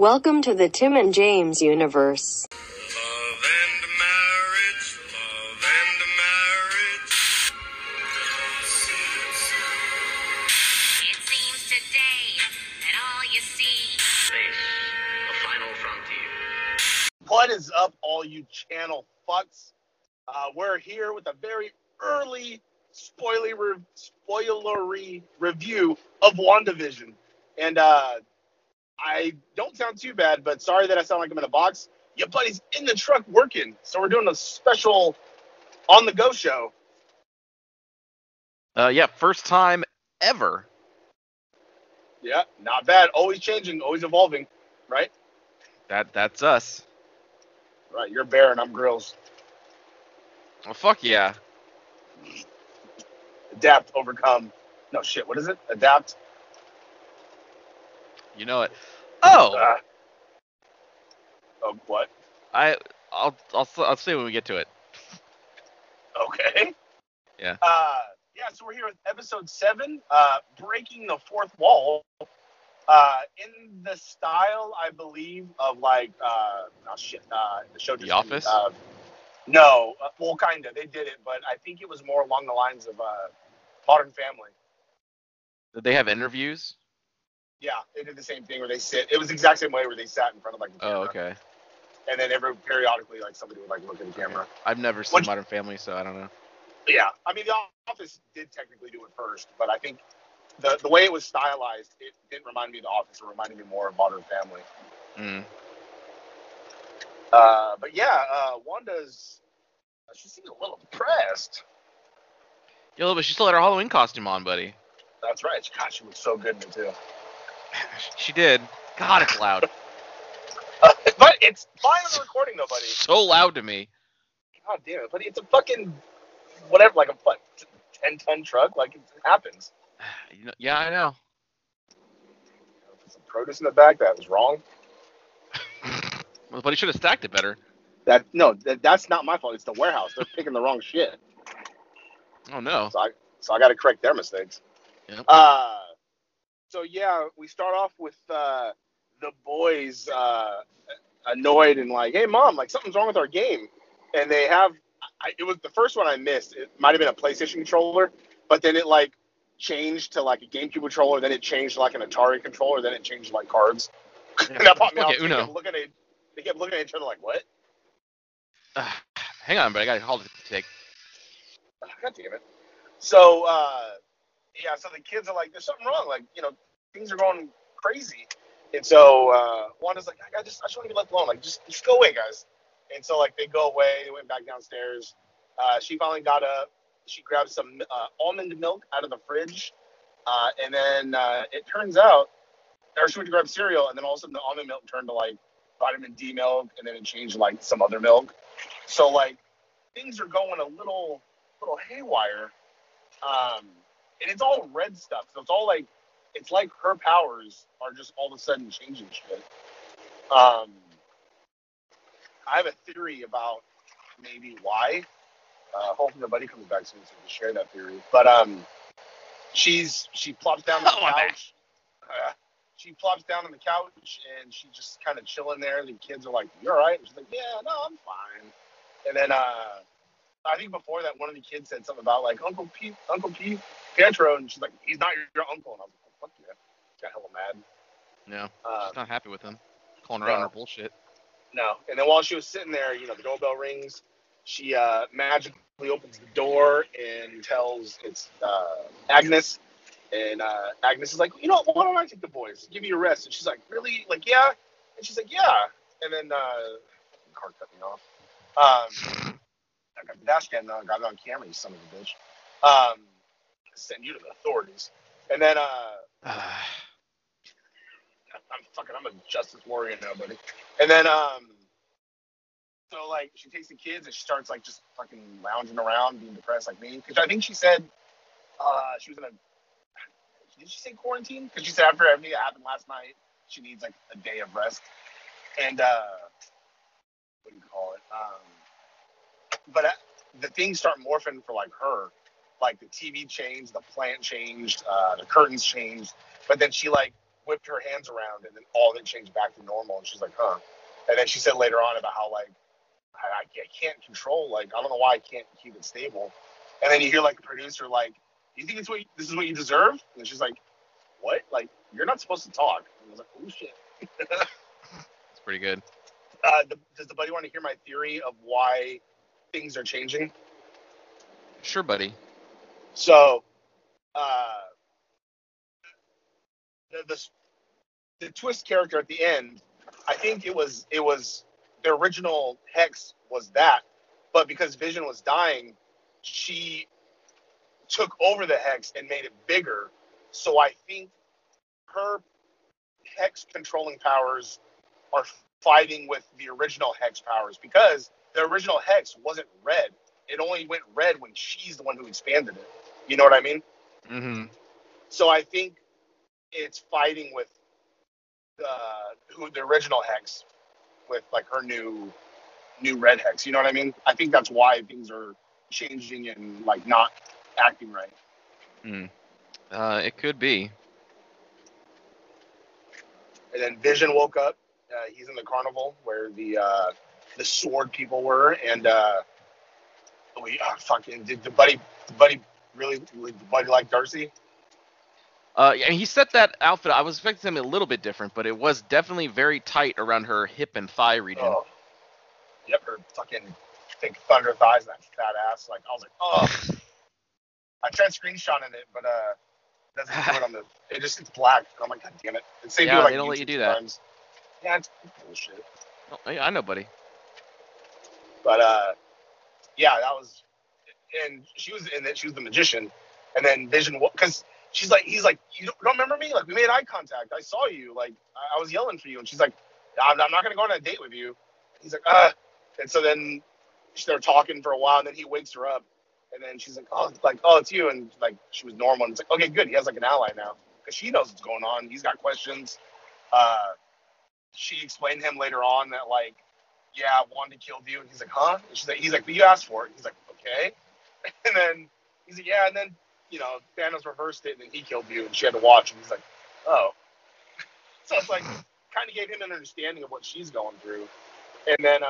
Welcome to the Tim and James universe. What is up, all you channel fucks? We're here with a very early spoilery review of WandaVision. And I don't sound too bad, but sorry that I sound like I'm in a box. Your buddy's in the truck working, so we're doing a special on-the-go show. Yeah, first time ever. Yeah, not bad. Always changing, always evolving, right? That's us. Right, you're Bear and I'm Grills. Well, fuck yeah. Adapt, overcome. No, shit, what is it? Adapt. You know it. Oh! What? I'll say when we get to it. Okay. Yeah. So we're here with episode 7, Breaking the Fourth Wall. In the style, I believe, of like, the show. The Office? No, kind of. They did it, but I think it was more along the lines of Modern Family. Did they have interviews? Yeah, they did the same thing where they sit. It was the exact same way where they sat in front of like the camera. Oh, okay. And then periodically, like somebody would like look at the camera. Okay. I've never seen Modern Family, so I don't know. Yeah, I mean, The Office did technically do it first, but I think the way it was stylized, it didn't remind me of The Office. It reminded me more of Modern Family. Mm. But yeah, Wanda's... She seems a little depressed. Yo, but she still had her Halloween costume on, buddy. That's right. God, she looks so good in it, too. She did. God, it's loud. But it's fine on the recording, though, buddy. So loud to me. God damn it, buddy. It's a fucking... Whatever, like a 10-ton truck. Like, it happens. Yeah, I know. Put some produce in the back. That was wrong. Well, but he should have stacked it better. That's not my fault. It's the warehouse. They're picking the wrong shit. Oh no. So I got to correct their mistakes. Yep. So yeah, we start off with the boys annoyed and like, hey mom, like something's wrong with our game, and they have. It was the first one I missed. It might have been a PlayStation controller, but then it like changed to like a GameCube controller, then it changed to like an Atari controller, then it changed to like cards. Yeah. And that popped me off. Uno. They kept looking at each other like, what? Hang on, but I got a call to take. God damn it. So, so the kids are like, there's something wrong. Like, you know, things are going crazy. And so Wanda's like, I just want to be left alone. Like, just go away, guys. And so, like, they go away. They went back downstairs. She finally got up. She grabbed some almond milk out of the fridge. And then it turns out, or she went to grab cereal, and then all of a sudden the almond milk turned to, like, vitamin D milk, and then it changed to, like, some other milk. So, like, things are going a little haywire. And it's all red stuff. So it's all, like, it's like her powers are just all of a sudden changing shit. I have a theory about maybe why. Hopefully nobody comes back soon so we can share that theory. But she plops down on the couch. She plops down on the couch and she just kind of chilling there. The kids are like, "You all right?" And she's like, "Yeah, no, I'm fine." And then I think before that, one of the kids said something about like Uncle Pietro, and she's like, "He's not your uncle." And I was like, "Fuck yeah!" She got hella mad. No, she's not happy with him. Calling her out on her bullshit. No. And then while she was sitting there, you know, the doorbell rings. She magically opens the door and tells it's Agnes. And Agnes is like, you know, why don't I take the boys? Give me a rest. And she's like, really? Like, yeah? And she's like, yeah. And then the car cut me off. I got the dash cam now. I got it on camera, you son of a bitch. Send you to the authorities. And then I'm a justice warrior now, buddy. And then so like she takes the kids and she starts like just fucking lounging around, being depressed like me. Because I think she said she was in a. Did she say quarantine? Because she said after everything that happened last night, she needs like a day of rest. And what do you call it? But the things start morphing for like her. Like the TV changed, the plant changed, the curtains changed. But then she like whipped her hands around, and then all that changed back to normal. And she's like, huh. And then she said later on about how, like, I can't control, like, I don't know why I can't keep it stable. And then you hear, like, the producer, like, you think this is what you deserve? And she's like, what? Like, you're not supposed to talk. And I was like, oh, shit. That's pretty good. Does the buddy want to hear my theory of why things are changing? Sure, buddy. So, the twist character at the end, I think it was the original Hex was that, but because Vision was dying, she took over the Hex and made it bigger. So I think her Hex controlling powers are fighting with the original Hex powers, because the original Hex wasn't red. It only went red when she's the one who expanded it. You know what I mean? Mm-hmm. So I think it's fighting with the original Hex with, like, her new red Hex. You know what I mean? I think that's why things are changing and, like, not acting right. Mm. It could be. And then Vision woke up. He's in the carnival where the sword people were, and did the buddy like Darcy? Yeah, he set that outfit. I was expecting something a little bit different, but it was definitely very tight around her hip and thigh region. Oh. Yep, her fucking thick thunder thighs and that fat ass. Like, I was like, oh. I tried screenshotting it, but it doesn't do it on the. It just gets black. And I'm like, god damn it. It's same like, they don't let you do that. Times. Yeah, it's bullshit. Oh, I know, buddy. But yeah, that was. And she was the magician, and then Vision, because she's like, he's like, you don't remember me? Like, we made eye contact. I saw you. Like, I was yelling for you. And she's like, I'm not gonna go on a date with you. He's like, and so then they're talking for a while, and then he wakes her up, and then she's like, oh, it's you. And like, she was normal. And it's like, okay, good. He has like an ally now, because she knows what's going on. He's got questions. She explained to him later on that, like, yeah, Wanda killed you. And he's like, huh? And she's like, he's like, but you asked for it. He's like, okay. And then he's like, yeah, and then, you know, Thanos reversed it, and then he killed you, and she had to watch, and he's like, oh. So it's like, kind of gave him an understanding of what she's going through. And then,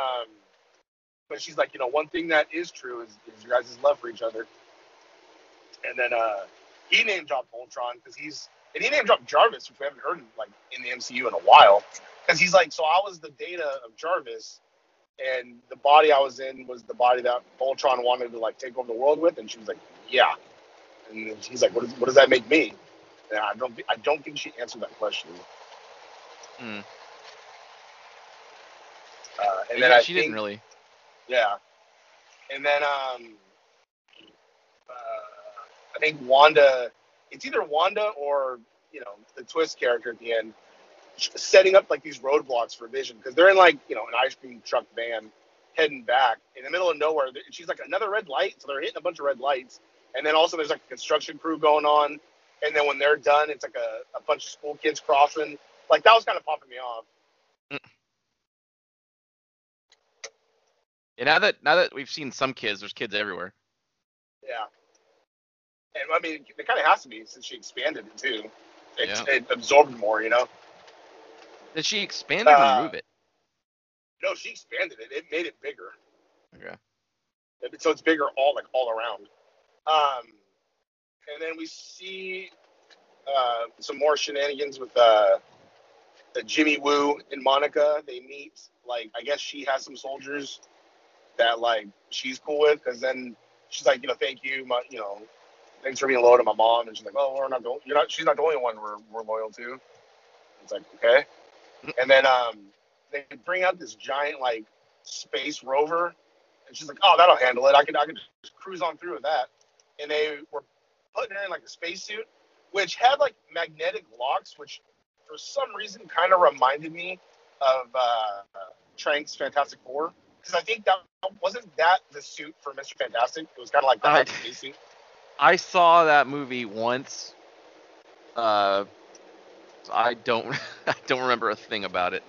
but she's like, you know, one thing that is true is your guys' love for each other. And then he name-dropped Ultron, because and he name-dropped Jarvis, which we haven't heard, like, in the MCU in a while. Because he's like, so I was the data of Jarvis, and the body I was in was the body that Ultron wanted to, like, take over the world with. And she was like, yeah. And he's like, what does that make me? And I don't think she answered that question. Mm. And then she didn't really. Yeah. And then I think Wanda. It's either Wanda or, you know, the twist character at the end, setting up, like, these roadblocks for Vision, because they're in, like, you know, an ice cream truck van heading back in the middle of nowhere. She's like, another red light, so they're hitting a bunch of red lights, and then also there's, like, a construction crew going on, and then when they're done, it's like a bunch of school kids crossing. Like, that was kind of popping me off. And now that we've seen some kids, there's kids everywhere. Yeah, and I mean, it kind of has to be, since she expanded it too. It absorbed more, you know. Did she expand it or move it? No, she expanded it. It made it bigger. Okay. So it's bigger all around. And then we see some more shenanigans with Jimmy Woo and Monica. They meet. Like, I guess she has some soldiers that, like, she's cool with, because then she's like, you know, thank you, you know, thanks for being loyal to my mom. And she's like, oh, she's not the only one we're loyal to. It's like, okay. And then they bring out this giant, like, space rover, and she's like, oh, that'll handle it. I could just cruise on through with that. And they were putting her in, like, a spacesuit, which had, like, magnetic locks, which for some reason kind of reminded me of Trank's Fantastic Four, because I think that wasn't that the suit for Mr. Fantastic. It was kind of like that spacesuit. I saw that movie once. I don't remember a thing about it.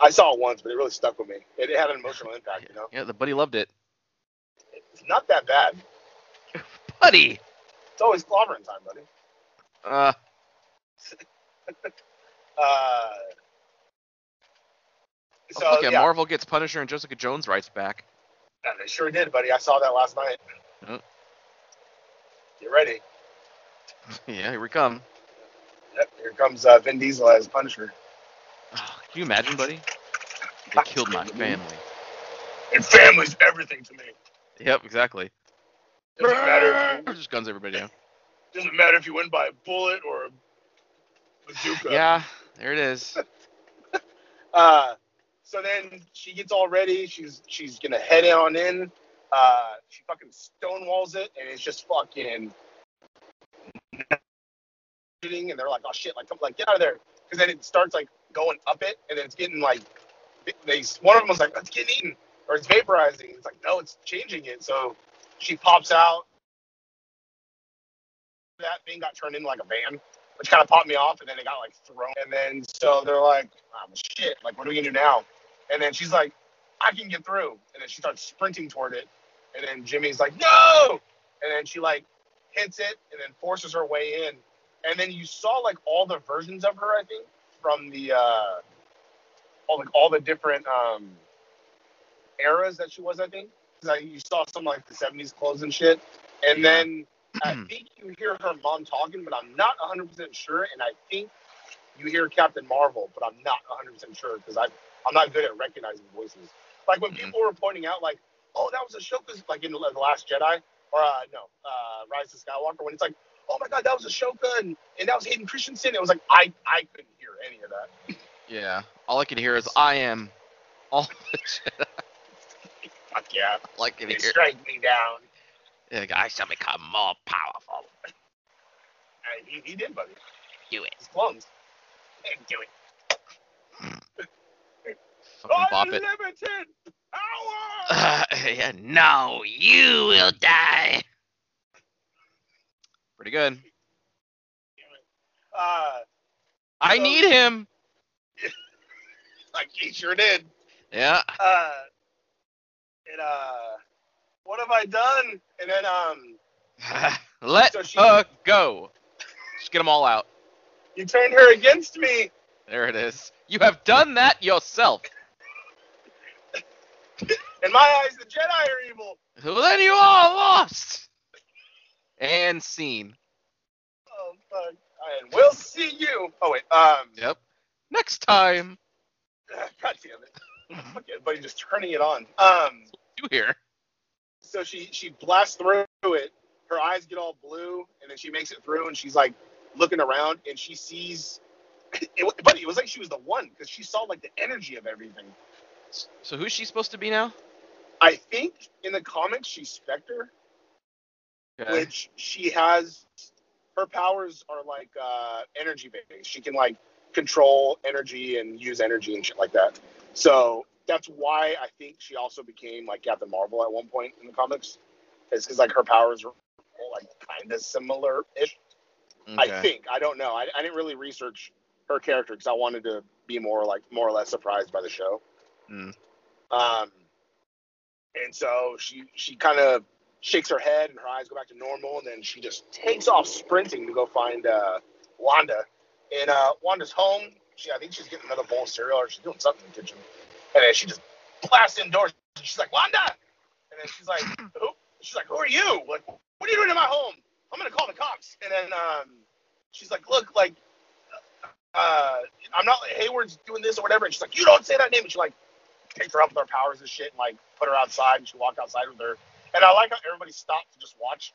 I saw it once, but it really stuck with me. It had an emotional impact, you know? Yeah, the buddy loved it. It's not that bad. Buddy! It's always clobbering time, buddy. So, yeah. Marvel gets Punisher and Jessica Jones rights back. And they sure did, buddy. I saw that last night. Oh. Get ready. Yeah, here we come. Yep, here comes Vin Diesel as Punisher. Oh, can you imagine, buddy? They killed my family. And family's everything to me. Yep, exactly. Doesn't matter. Just guns everybody down. Doesn't matter if you win by a bullet or a bazooka. Yeah, there it is. So then she gets all ready. She's gonna head on in. She fucking stonewalls it, and it's just fucking shooting. And they're like, "Oh shit! Like, come, like, get out of there!" Because then it starts like going up it, and then it's getting like one of them was like, "It's getting eaten," or it's vaporizing. It's like, no, it's changing it. So she pops out. That thing got turned into like a van, which kind of popped me off, and then it got like thrown. And then so they're like, oh, shit, like what are we gonna do now? And then she's like, I can get through. And then she starts sprinting toward it. And then Jimmy's like, no! And then she like hits it and then forces her way in. And then you saw like all the versions of her, I think, from the all the different eras that she was, I think. Like, you saw some like the 70s clothes and shit. And then I think you hear her mom talking, but I'm not 100% sure. And I think you hear Captain Marvel, but I'm not 100% sure because I'm not good at recognizing voices. Like when people were pointing out, like, oh, that was a show, because like in The Last Jedi or Rise of Skywalker, when it's like, oh my God, that was Ashoka and that was Hayden Christensen. It was like I couldn't hear any of that. Yeah, all I could hear is I am all the Jedi. Fuck yeah! Like they strike me down. Like, I shall become more powerful. And he did, buddy. Do it. His clones. Do it. Unlimited power! Yeah, no, you will die. Pretty good. Damn it. I need him. Like, he sure did. Yeah. What have I done? And then, go. Just get them all out. You turned her against me. There it is. You have done that yourself. In my eyes, the Jedi are evil. Well, then you are lost. And seen. Oh, fuck. And we'll see you. Oh, wait. Yep. Next time. God damn it. Fuck it, buddy, just turning it on. You here. So she blasts through it. Her eyes get all blue, and then she makes it through, and she's like looking around, and she sees. But it was like she was the one because she saw like the energy of everything. So who's she supposed to be now? I think in the comics she's Spectre, which she has. Her powers are like energy based. She can like control energy and use energy and shit like that. So. That's why I think she also became like Captain Marvel at one point in the comics. It's because like her powers were like kind of similar-ish. Okay. I think. I don't know. I didn't really research her character because I wanted to be more or less surprised by the show. Mm. And so she kind of shakes her head and her eyes go back to normal, and then she just takes off sprinting to go find Wanda. And Wanda's home. I think she's getting another bowl of cereal or she's doing something in the kitchen. And then she just blasts indoors. She's like, Wanda! And then she's like, who? She's like, who are you? Like, what are you doing in my home? I'm going to call the cops. And then she's like, look, like, I'm not, Hayward's doing this or whatever. And she's like, you don't say that name. And she, like, takes her up with her powers and shit and, like, put her outside. And she walked outside with her. And I like how everybody stopped to just watch.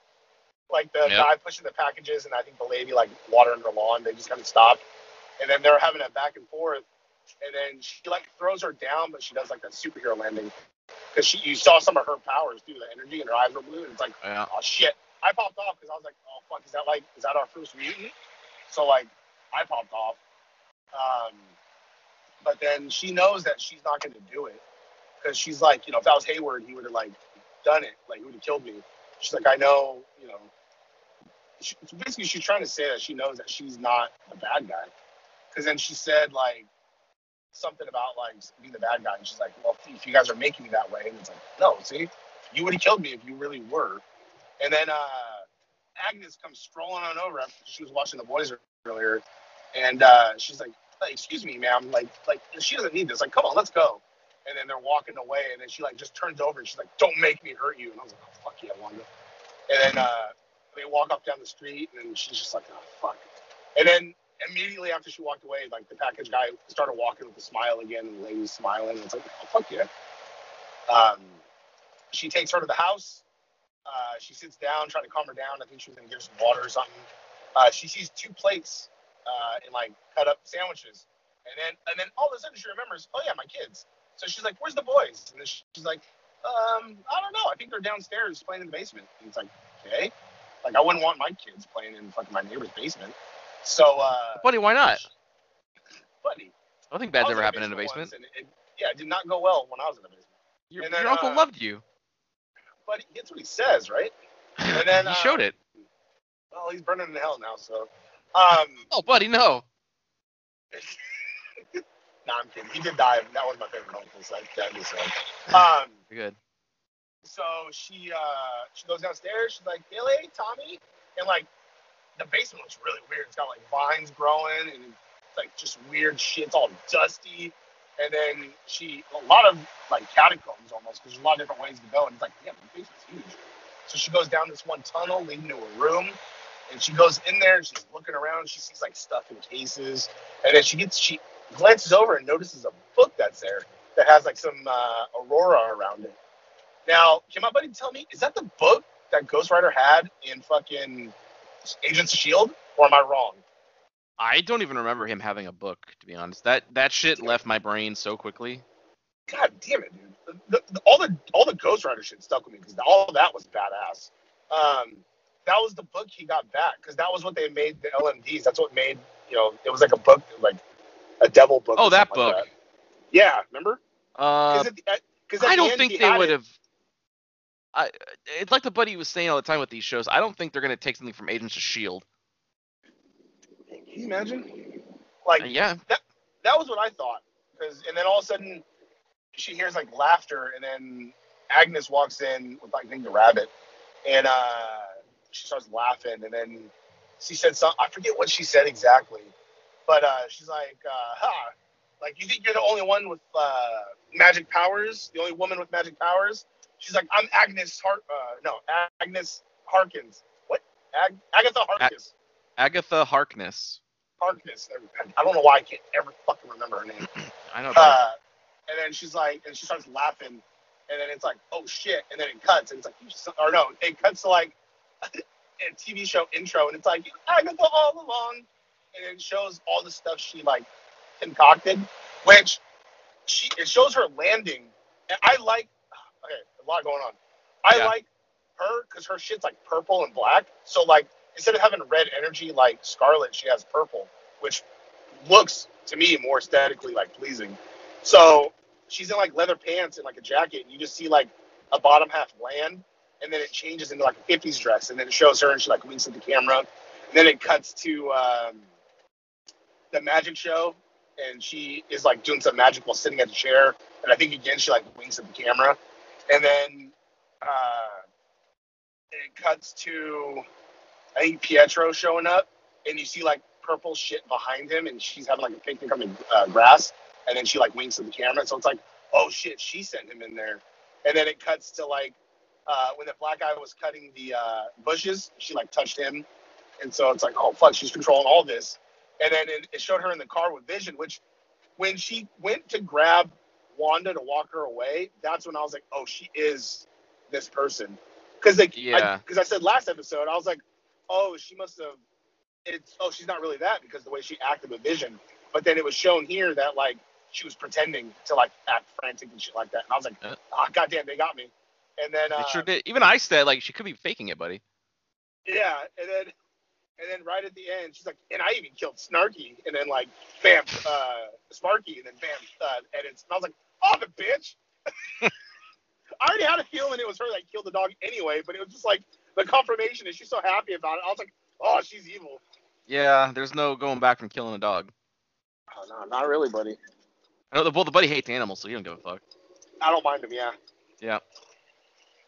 Like, the guy pushing the packages and I think the lady, like, watering her lawn. They just kind of stopped. And then they're having a back and forth. And then she, like, throws her down, but she does, like, that superhero landing. Because you saw some of her powers, through the energy, and her eyes were blue. And it's like, oh, shit. I popped off because I was like, oh, fuck, is that our first mutant? So, like, I popped off. But then she knows that she's not going to do it. Because she's like, you know, if that was Hayward, he would have, like, done it. Like, he would have killed me. She's like, I know, you know. Basically, she's trying to say that she knows that she's not the bad guy. Because then she said, like, something about like being the bad guy, and she's like, well, if you guys are making me that way, and it's like, no, see, you would have killed me if you really were. And then Agnes comes strolling on over after she was watching the boys earlier, and she's like, excuse me, ma'am, like she doesn't need this. Like, come on, let's go. And then they're walking away, and then she like just turns over and she's like, "Don't make me hurt you." And I was like, "Oh fuck yeah, Wanda." And then they walk up down the street, and she's just like, "Oh fuck." And then immediately after she walked away, like the package guy started walking with a smile again, and the lady's smiling. And it's like, "Oh fuck yeah." She takes her to the house. She sits down, trying to calm her down. I think she was gonna give her some water or something. She sees two plates and like cut up sandwiches, and then all of a sudden she remembers, "Oh yeah, my kids." So she's like, "Where's the boys?" And then she's like, "I don't know. I think they're downstairs playing in the basement." And it's like, okay, like I wouldn't want my kids playing in fucking my neighbor's basement. So, buddy, why not? Buddy, I don't think bad's ever happened in the basement. It did not go well when I was in the basement. Your uncle loved you. Buddy, that's what he says, right? And then he showed it. Well, he's burning in hell now, so. Oh, buddy, no. Nah, I'm kidding. He did die. That was my favorite uncle. So that is good. So she goes downstairs. She's like, "Billy, Tommy," and like the basement looks really weird. It's got like vines growing and like just weird shit. It's all dusty. And then a lot of like catacombs almost, because there's a lot of different ways to go. And it's like, yeah, the basement's huge. So she goes down this one tunnel leading to a room. And she goes in there. And she's looking around. She sees like stuff in cases. And then she glances over and notices a book that's there that has like some aurora around it. Now, can my buddy tell me, is that the book that Ghost Rider had in fucking Agents of S.H.I.E.L.D., or am I wrong? I don't even remember him having a book, to be honest. That shit left my brain so quickly. God damn it, dude! All the Ghost Rider shit stuck with me because all of that was badass. That was the book he got back because that was what they made the LMDs. That's what made, you know, it was like a book like. A devil book. Oh, that book. Like that. Yeah, remember? Because I don't think they would have. It's like the buddy was saying all the time with these shows. I don't think they're gonna take something from Agents of S.H.I.E.L.D. Can you imagine? Like, yeah, that was what I thought. And then all of a sudden, she hears like laughter, and then Agnes walks in with like I think the rabbit, and she starts laughing, and then she said something. I forget what she said exactly. But she's like, "Ha! Like, you think you're the only one with magic powers? The only woman with magic powers?" She's like, "I'm Agnes Harkins. What? Agatha Harkness. Agatha Harkness. Harkness. I don't know why I can't ever fucking remember her name." I know. And then she's like, and she starts laughing, and then it's like, "Oh shit!" And then it cuts, and it's like, it cuts to like a TV show intro, and it's like, "Agatha all along." And it shows all the stuff she like concocted, which it shows her landing. And I like, okay, a lot going on. I like her because her shit's like purple and black. So like instead of having red energy like Scarlet, she has purple, which looks to me more aesthetically like pleasing. So she's in like leather pants and like a jacket, and you just see like a bottom half land, and then it changes into like a 50s dress, and then it shows her and she like winks at the camera, and then it cuts to. The magic show, and she is like doing some magic while sitting at the chair, and I think again she like winks at the camera, and then it cuts to I think Pietro showing up, and you see like purple shit behind him, and she's having like a picnic on the grass, and then she like winks at the camera, so it's like, oh shit, she sent him in there. And then it cuts to like when the black guy was cutting the bushes, she like touched him, and so it's like, oh fuck, she's controlling all this. And then it showed her in the car with Vision, which when she went to grab Wanda to walk her away, that's when I was like, oh, she is this person. Because I said last episode, I was like, oh, she must have – she's not really that because the way she acted with Vision. But then it was shown here that, like, she was pretending to, like, act frantic and shit like that. And I was like, goddamn, they got me. And then – sure did. Even I said, like, she could be faking it, buddy. Yeah, and then – and then right at the end, she's like, and I even killed Snarky. And then, like, bam, Sparky. And then, bam, edits. And I was like, oh, the bitch. I already had a feeling it was her that killed the dog anyway. But it was just, like, the confirmation. And she's so happy about it. I was like, oh, she's evil. Yeah, there's no going back from killing a dog. Oh, no, not really, buddy. I know the buddy hates animals, so you don't give a fuck. I don't mind him, yeah. Yeah.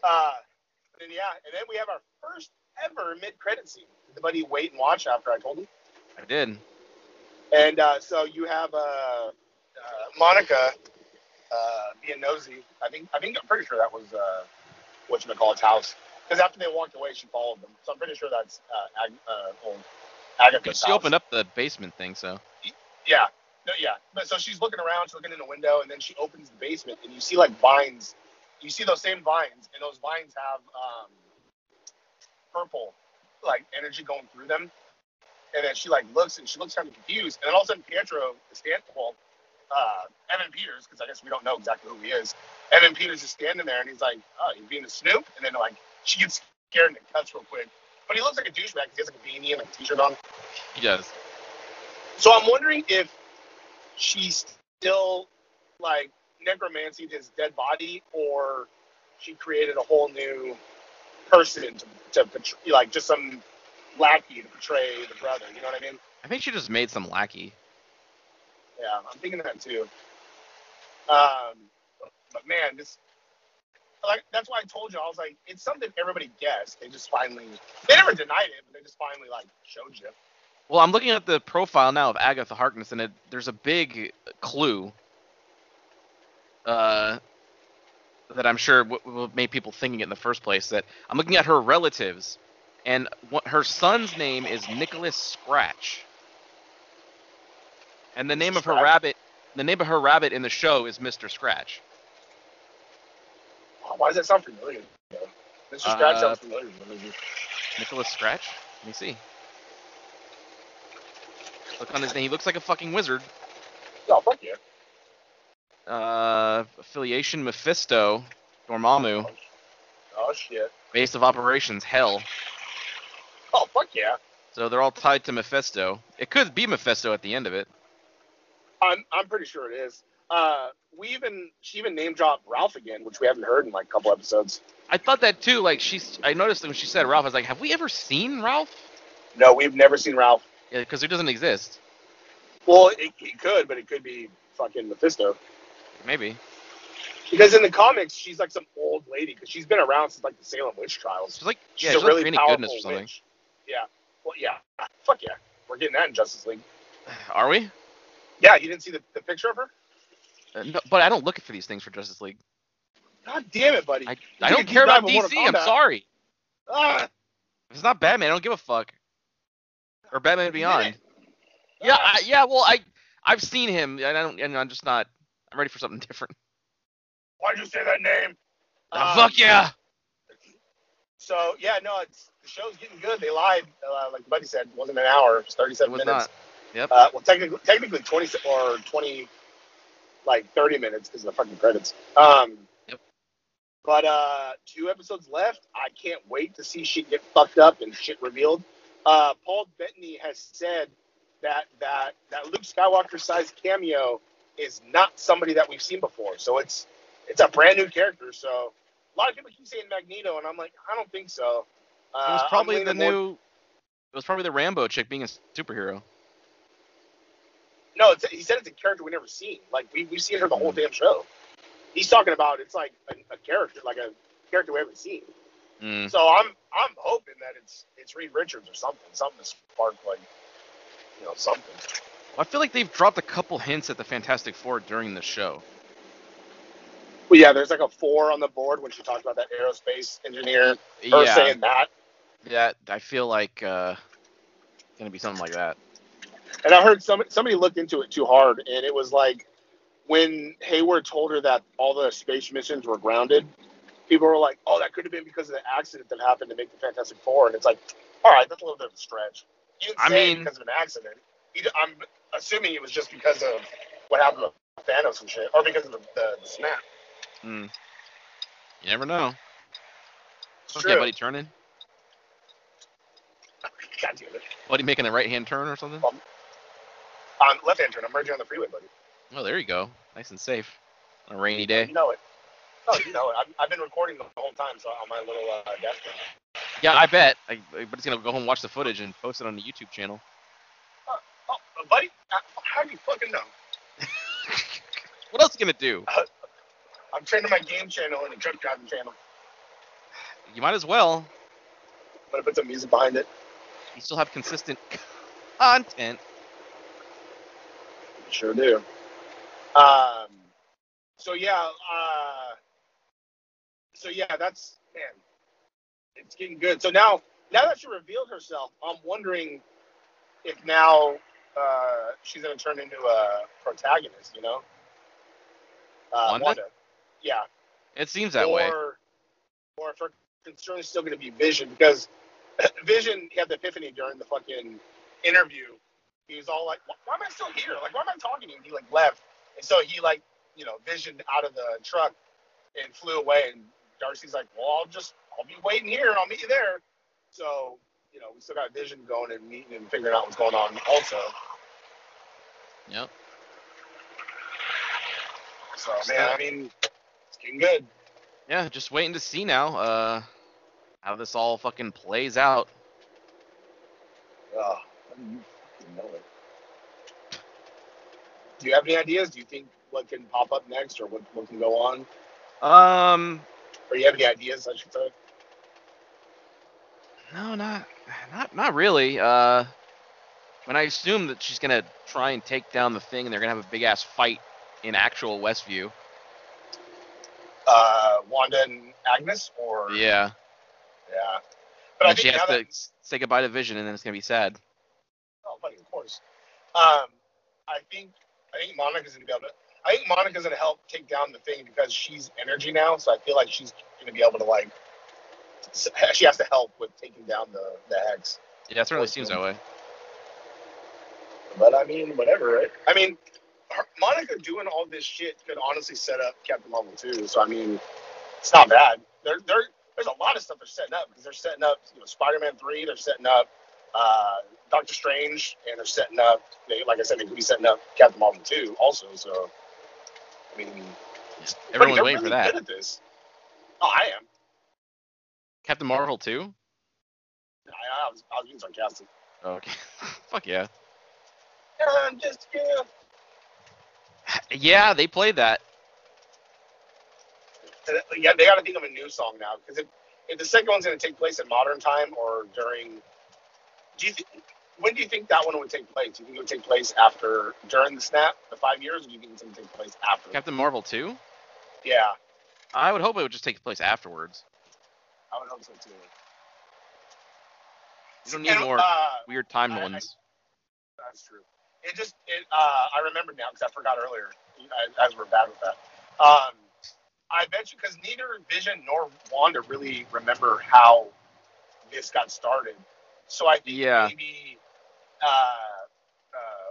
And then we have our first ever mid-credit scene. Did the buddy wait and watch after I told him? I did. And so you have Monica being nosy. I think I'm pretty sure that was whatchamacallit's house. Because after they walked away, she followed them. So I'm pretty sure that's old Agatha's house. She opened up the basement thing, so. Yeah. No, yeah. But so she's looking around. She's looking in the window, and then she opens the basement, and you see, like, vines. You see those same vines, and those vines have purple, like, energy going through them. And then she, like, looks, and she looks kind of confused. And then all of a sudden, Pietro, Evan Peters, because I guess we don't know exactly who he is. Evan Peters is standing there, and he's like, oh, you're being a snoop? And then, like, she gets scared and cuts real quick. But he looks like a douchebag because he has, like, a beanie and, like, a T-shirt on. He does. So I'm wondering if she still, like, necromancied his dead body, or she created a whole new person to portray, like, just some lackey to portray the brother. You know what I mean? I think she just made some lackey. Yeah, I'm thinking that too. But man, this, like, that's why I told you, I was like, it's something everybody guessed. They just finally, they never denied it, but they just finally, like, showed you. Well, I'm looking at the profile now of Agatha Harkness, and there's a big clue that I'm sure made people thinking it in the first place. That I'm looking at her relatives, and her son's name is Nicholas Scratch, and the name Scratch. Of her rabbit, the name of her rabbit in the show is Mr. Scratch. Oh, why does that sound familiar? Mr. Scratch sounds familiar. Nicholas Scratch? Let me see. Look on his name. He looks like a fucking wizard. Oh, fuck yeah. Affiliation Mephisto, Dormammu. Oh, shit. Base of operations, hell. Oh, fuck yeah. So they're all tied to Mephisto. It could be Mephisto at the end of it. I'm pretty sure it is. She even name dropped Ralph again, which we haven't heard in, like, a couple episodes. I thought that too. Like, I noticed when she said Ralph, I was like, have we ever seen Ralph? No, we've never seen Ralph. Yeah, because it doesn't exist. Well, it could, but it could be fucking Mephisto. Maybe. Because in the comics, she's like some old lady, because she's been around since, like, the Salem witch trials. She's like, yeah, she's a really powerful goodness or something. Witch. Yeah. Well, yeah. Fuck yeah. We're getting that in Justice League. Are we? Yeah, you didn't see the picture of her? No, but I don't look for these things for Justice League. God damn it, buddy. I don't care about DC. I'm sorry. If it's not Batman, I don't give a fuck. Or Batman Beyond. Yeah, I've seen him, and I'm just not. I'm ready for something different. Why'd you say that name? Fuck yeah. So yeah, no, the show's getting good. They lied, like Buddy said, it wasn't an hour. It was 37 minutes. Not. Yep. Well, technically 30 minutes because of the fucking credits. Yep. But 2 episodes left. I can't wait to see shit get fucked up and shit revealed. Paul Bettany has said that Luke Skywalker-sized cameo is not somebody that we've seen before. So it's a brand new character. So a lot of people keep saying Magneto, and I'm like, I don't think so. It was probably the Rambo chick being a superhero. No, he said it's a character we never seen. Like, we've seen her the whole damn show. He's talking about it's like a character we haven't seen. Mm. So I'm hoping that it's Reed Richards or something to spark, like, you know, something. Well, I feel like they've dropped a couple hints at the Fantastic Four during the show. Well, yeah, there's like a 4 on the board when she talked about that aerospace engineer. Her saying that. Yeah, I feel like it's gonna be something like that. And I heard somebody looked into it too hard, and it was like when Hayward told her that all the space missions were grounded. People were like, oh, that could have been because of the accident that happened to make the Fantastic Four. And it's like, all right, that's a little bit of a stretch. You didn't say it because of an accident. I'm assuming it was just because of what happened with Thanos and shit, or because of the snap. Mm. You never know. It's okay, true. Buddy turning. God damn it. Buddy making a right-hand turn or something? Left-hand turn. I'm merging on the freeway, buddy. Oh, there you go. Nice and safe. On a rainy day. You know it. Oh, you know, I've been recording the whole time, so on my little desk. Yeah, I bet. But it's gonna go home, and watch the footage, and post it on the YouTube channel. Buddy, how do you fucking know? What else are you gonna do? I'm changing my game channel and a truck driving channel. You might as well. I'm gonna put some music behind it. You still have consistent content. Sure do. So yeah, that's, man, it's getting good. So now that she revealed herself, I'm wondering if now she's going to turn into a protagonist, you know? Wanda? Yeah. It seems that way. Or if her concern is still going to be Vision, because Vision had the epiphany during the fucking interview. He was all like, why am I still here? Like, why am I talking to you? And he, like, left. And so he, like, you know, visioned out of the truck and flew away. And Darcy's like, well, I'll be waiting here and I'll meet you there. So, you know, we still got Vision going and meeting and figuring out what's going on also. Yep. So, man, I mean, it's getting good. Yeah, just waiting to see now how this all fucking plays out. Oh, you fucking know it. Do you have any ideas? Do you think what can pop up next or what can go on? Or you have any ideas, I should say? No, not really. When I assume that she's going to try and take down the thing and they're going to have a big-ass fight in actual Westview. Wanda and Agnes? Or yeah. Yeah. But and I think she has to say goodbye to Vision, and then it's going to be sad. Oh, buddy, of course. I think Monica's going to be able to... I think Monica's going to help take down the thing because she's energy now, so I feel like she's going to be able to, like... She has to help with taking down the hex. Yeah, it certainly seems that way. But, I mean, whatever, right? I mean, Monica doing all this shit could honestly set up Captain Marvel 2, so, I mean, it's not bad. There's a lot of stuff they're setting up, because they're setting up, you know, Spider-Man 3, they're setting up Doctor Strange, and they're setting up, like I said, they could be setting up Captain Marvel 2 also, so, I mean... Everyone's waiting for that. They're really good at this. Oh, I am. Captain Marvel 2? I was being sarcastic. Oh, okay. Fuck yeah. I'm just here. Yeah, they played that. Yeah, they gotta think of a new song now, because if the second one's gonna take place in modern time or during... When do you think that one would take place? Do you think it would take place during the snap, the 5 years, or do you think it's gonna take place after? Captain Marvel 2? Yeah. I would hope it would just take place afterwards. I would hope so too. You don't need more weird timed ones. That's true. I remember now because I forgot earlier. As we're bad with that. I bet you because neither Vision nor Wanda really remember how this got started. So I think maybe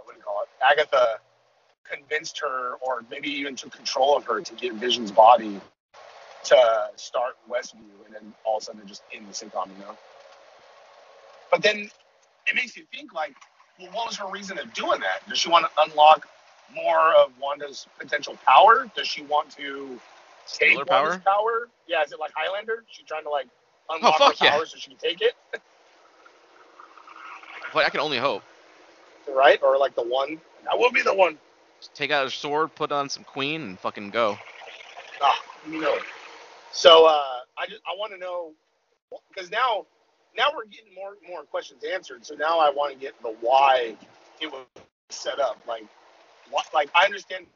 what do you call it? Agatha convinced her, or maybe even took control of her to get Vision's body to start Westview, and then all of a sudden they're just in the sitcom, you know? But then it makes you think, like, well, what was her reason of doing that? Does she want to unlock more of Wanda's potential power? Does she want to take Wanda's power? Yeah, is it like Highlander? She's trying to, like, unlock her power so she can take it? But I can only hope. Right? Or, like, the one? I will be the one. Just take out her sword, put on some Queen, and fucking go. Ah, you know. So I want to know, because now we're getting more questions answered. So now I want to get the why it was set up. Like, what? Like, I understand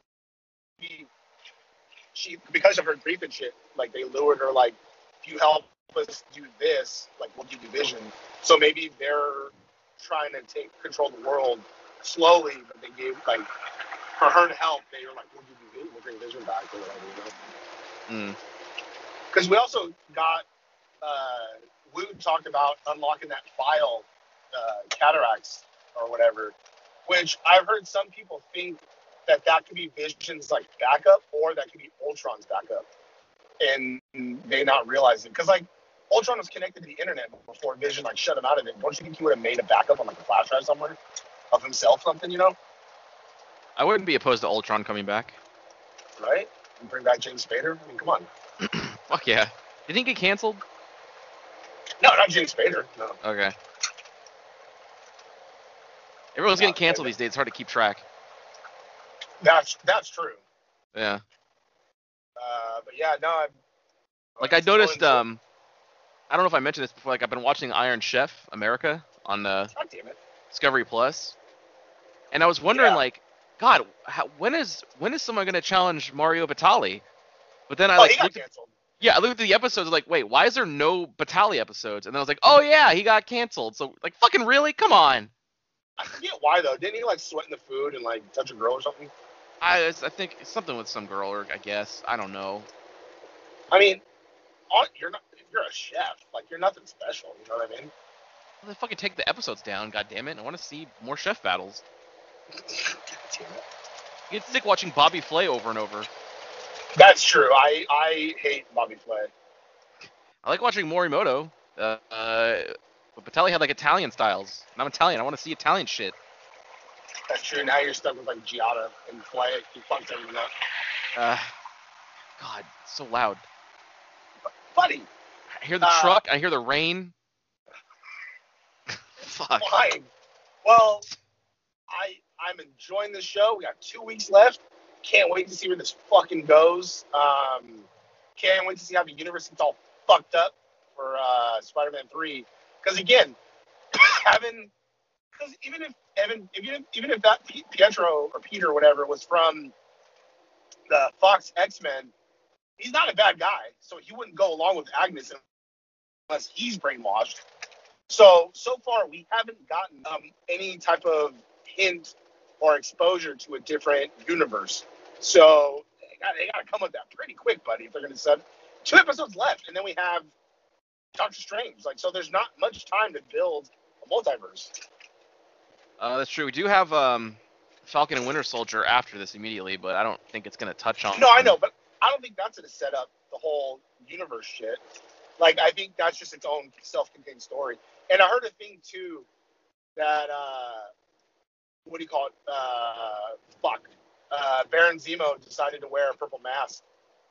she because of her grief and shit. Like, they lured her. Like, if you help us do this, like, we'll give you Vision. So maybe they're trying to take control of the world slowly, but they gave, like, for her to help, they were like, we'll give you Vision, we'll bring Vision back or whatever. You know? Mm. Because we also got Woo talked about unlocking that file, cataracts or whatever, which I've heard some people think that could be Vision's, like, backup, or that could be Ultron's backup, and they not realize it. Because, like, Ultron was connected to the internet before Vision, like, shut him out of it. Don't you think he would have made a backup on, like, a flash drive somewhere of himself, something, you know? I wouldn't be opposed to Ultron coming back. Right? And bring back James Spader? I mean, come on. Fuck yeah. Did he get canceled? No, not James Spader. No. Okay. Everyone's getting canceled these days. It's hard to keep track. That's true. Yeah. But yeah, no. I noticed. I don't know if I mentioned this before. Like, I've been watching Iron Chef America on Discovery Plus, and I was wondering, like, God, when is someone going to challenge Mario Batali? But then I looked at the episodes like, wait, why is there no Batali episodes? And then I was like, oh yeah, he got canceled. So like, fucking really? Come on. I forget why though. Didn't he like sweat in the food and like touch a girl or something? I think it's something with some girl, or I guess, I don't know. I mean, you're a chef. Like, you're nothing special. You know what I mean? Well, they fucking take the episodes down. God damn it! I want to see more chef battles. God damn it. You get sick watching Bobby Flay over and over. That's true. I hate Bobby Flay. I like watching Morimoto. But Batali had like Italian styles, and I'm Italian. I want to see Italian shit. That's true. Now you're stuck with like Giada and Flay. You fucked everything up. God, it's so loud. Buddy. I hear the truck. I hear the rain. Fuck. Fine. Well, I'm enjoying the show. We got 2 weeks left. Can't wait to see where this fucking goes. Can't wait to see how the universe gets all fucked up for Spider-Man 3. Because again, even if that Pietro or Peter or whatever was from the Fox X-Men, he's not a bad guy, so he wouldn't go along with Agnes unless he's brainwashed. So far, we haven't gotten any type of hint or exposure to a different universe. So they got to come with that pretty quick, buddy, if they're going to set. 2 episodes left, and then we have Doctor Strange. Like, so there's not much time to build a multiverse. That's true. We do have Falcon and Winter Soldier after this immediately, but I don't think it's going to touch on... No, I know, but I don't think that's going to set up the whole universe shit. Like, I think that's just its own self-contained story. And I heard a thing, too, that, Baron Zemo decided to wear a purple mask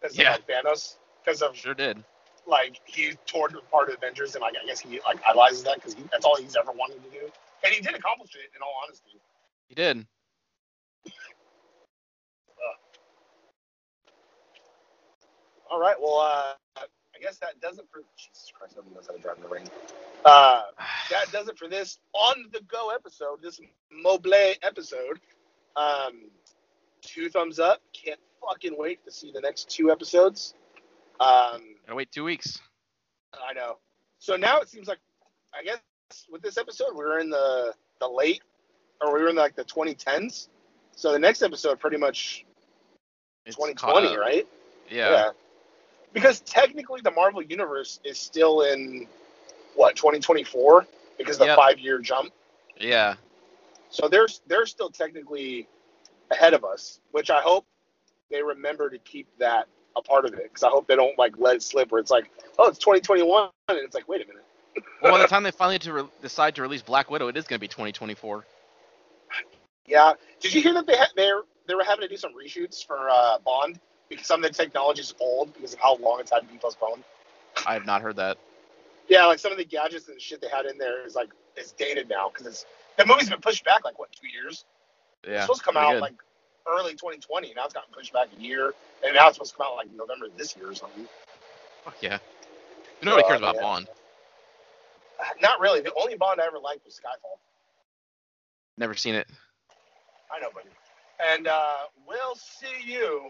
because of Thanos. Sure did. Like, he toured with part of Avengers, and, like, I guess he, like, idolizes that because that's all he's ever wanted to do. And he did accomplish it, in all honesty. He did. All right, well, I guess that does it for... Jesus Christ, nobody knows how to drive in the rain. That does it for this on-the-go episode, this mobile episode. 2 thumbs up. Can't fucking wait to see the next 2 episodes. Gotta wait 2 weeks. I know. So now it seems like, I guess, with this episode, we're in the late... Or we were in, like, the 2010s. So the next episode, pretty much... It's 2020, right? Yeah. Because technically the Marvel Universe is still in, 2024? Because the 5-year jump. Yeah. So they're still technically ahead of us, which I hope they remember to keep that a part of it. Because I hope they don't, let it slip where it's like, oh, it's 2021. And it's like, wait a minute. Well, by the time they finally decide to release Black Widow, it is going to be 2024. Yeah. Did you hear that they were having to do some reshoots for Bond? Because some of the technology is old because of how long it's had to be postponed. I have not heard that. Yeah, some of the gadgets and shit they had in there is it's dated now because the movie's been pushed back 2 years. Yeah, it's supposed to come out early 2020, and now it's gotten pushed back a year, and now it's supposed to come out November this year or something. Fuck yeah! Nobody cares about Bond. Not really. The only Bond I ever liked was Skyfall. Never seen it. I know, buddy. And we'll see you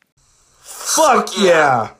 Fuck yeah!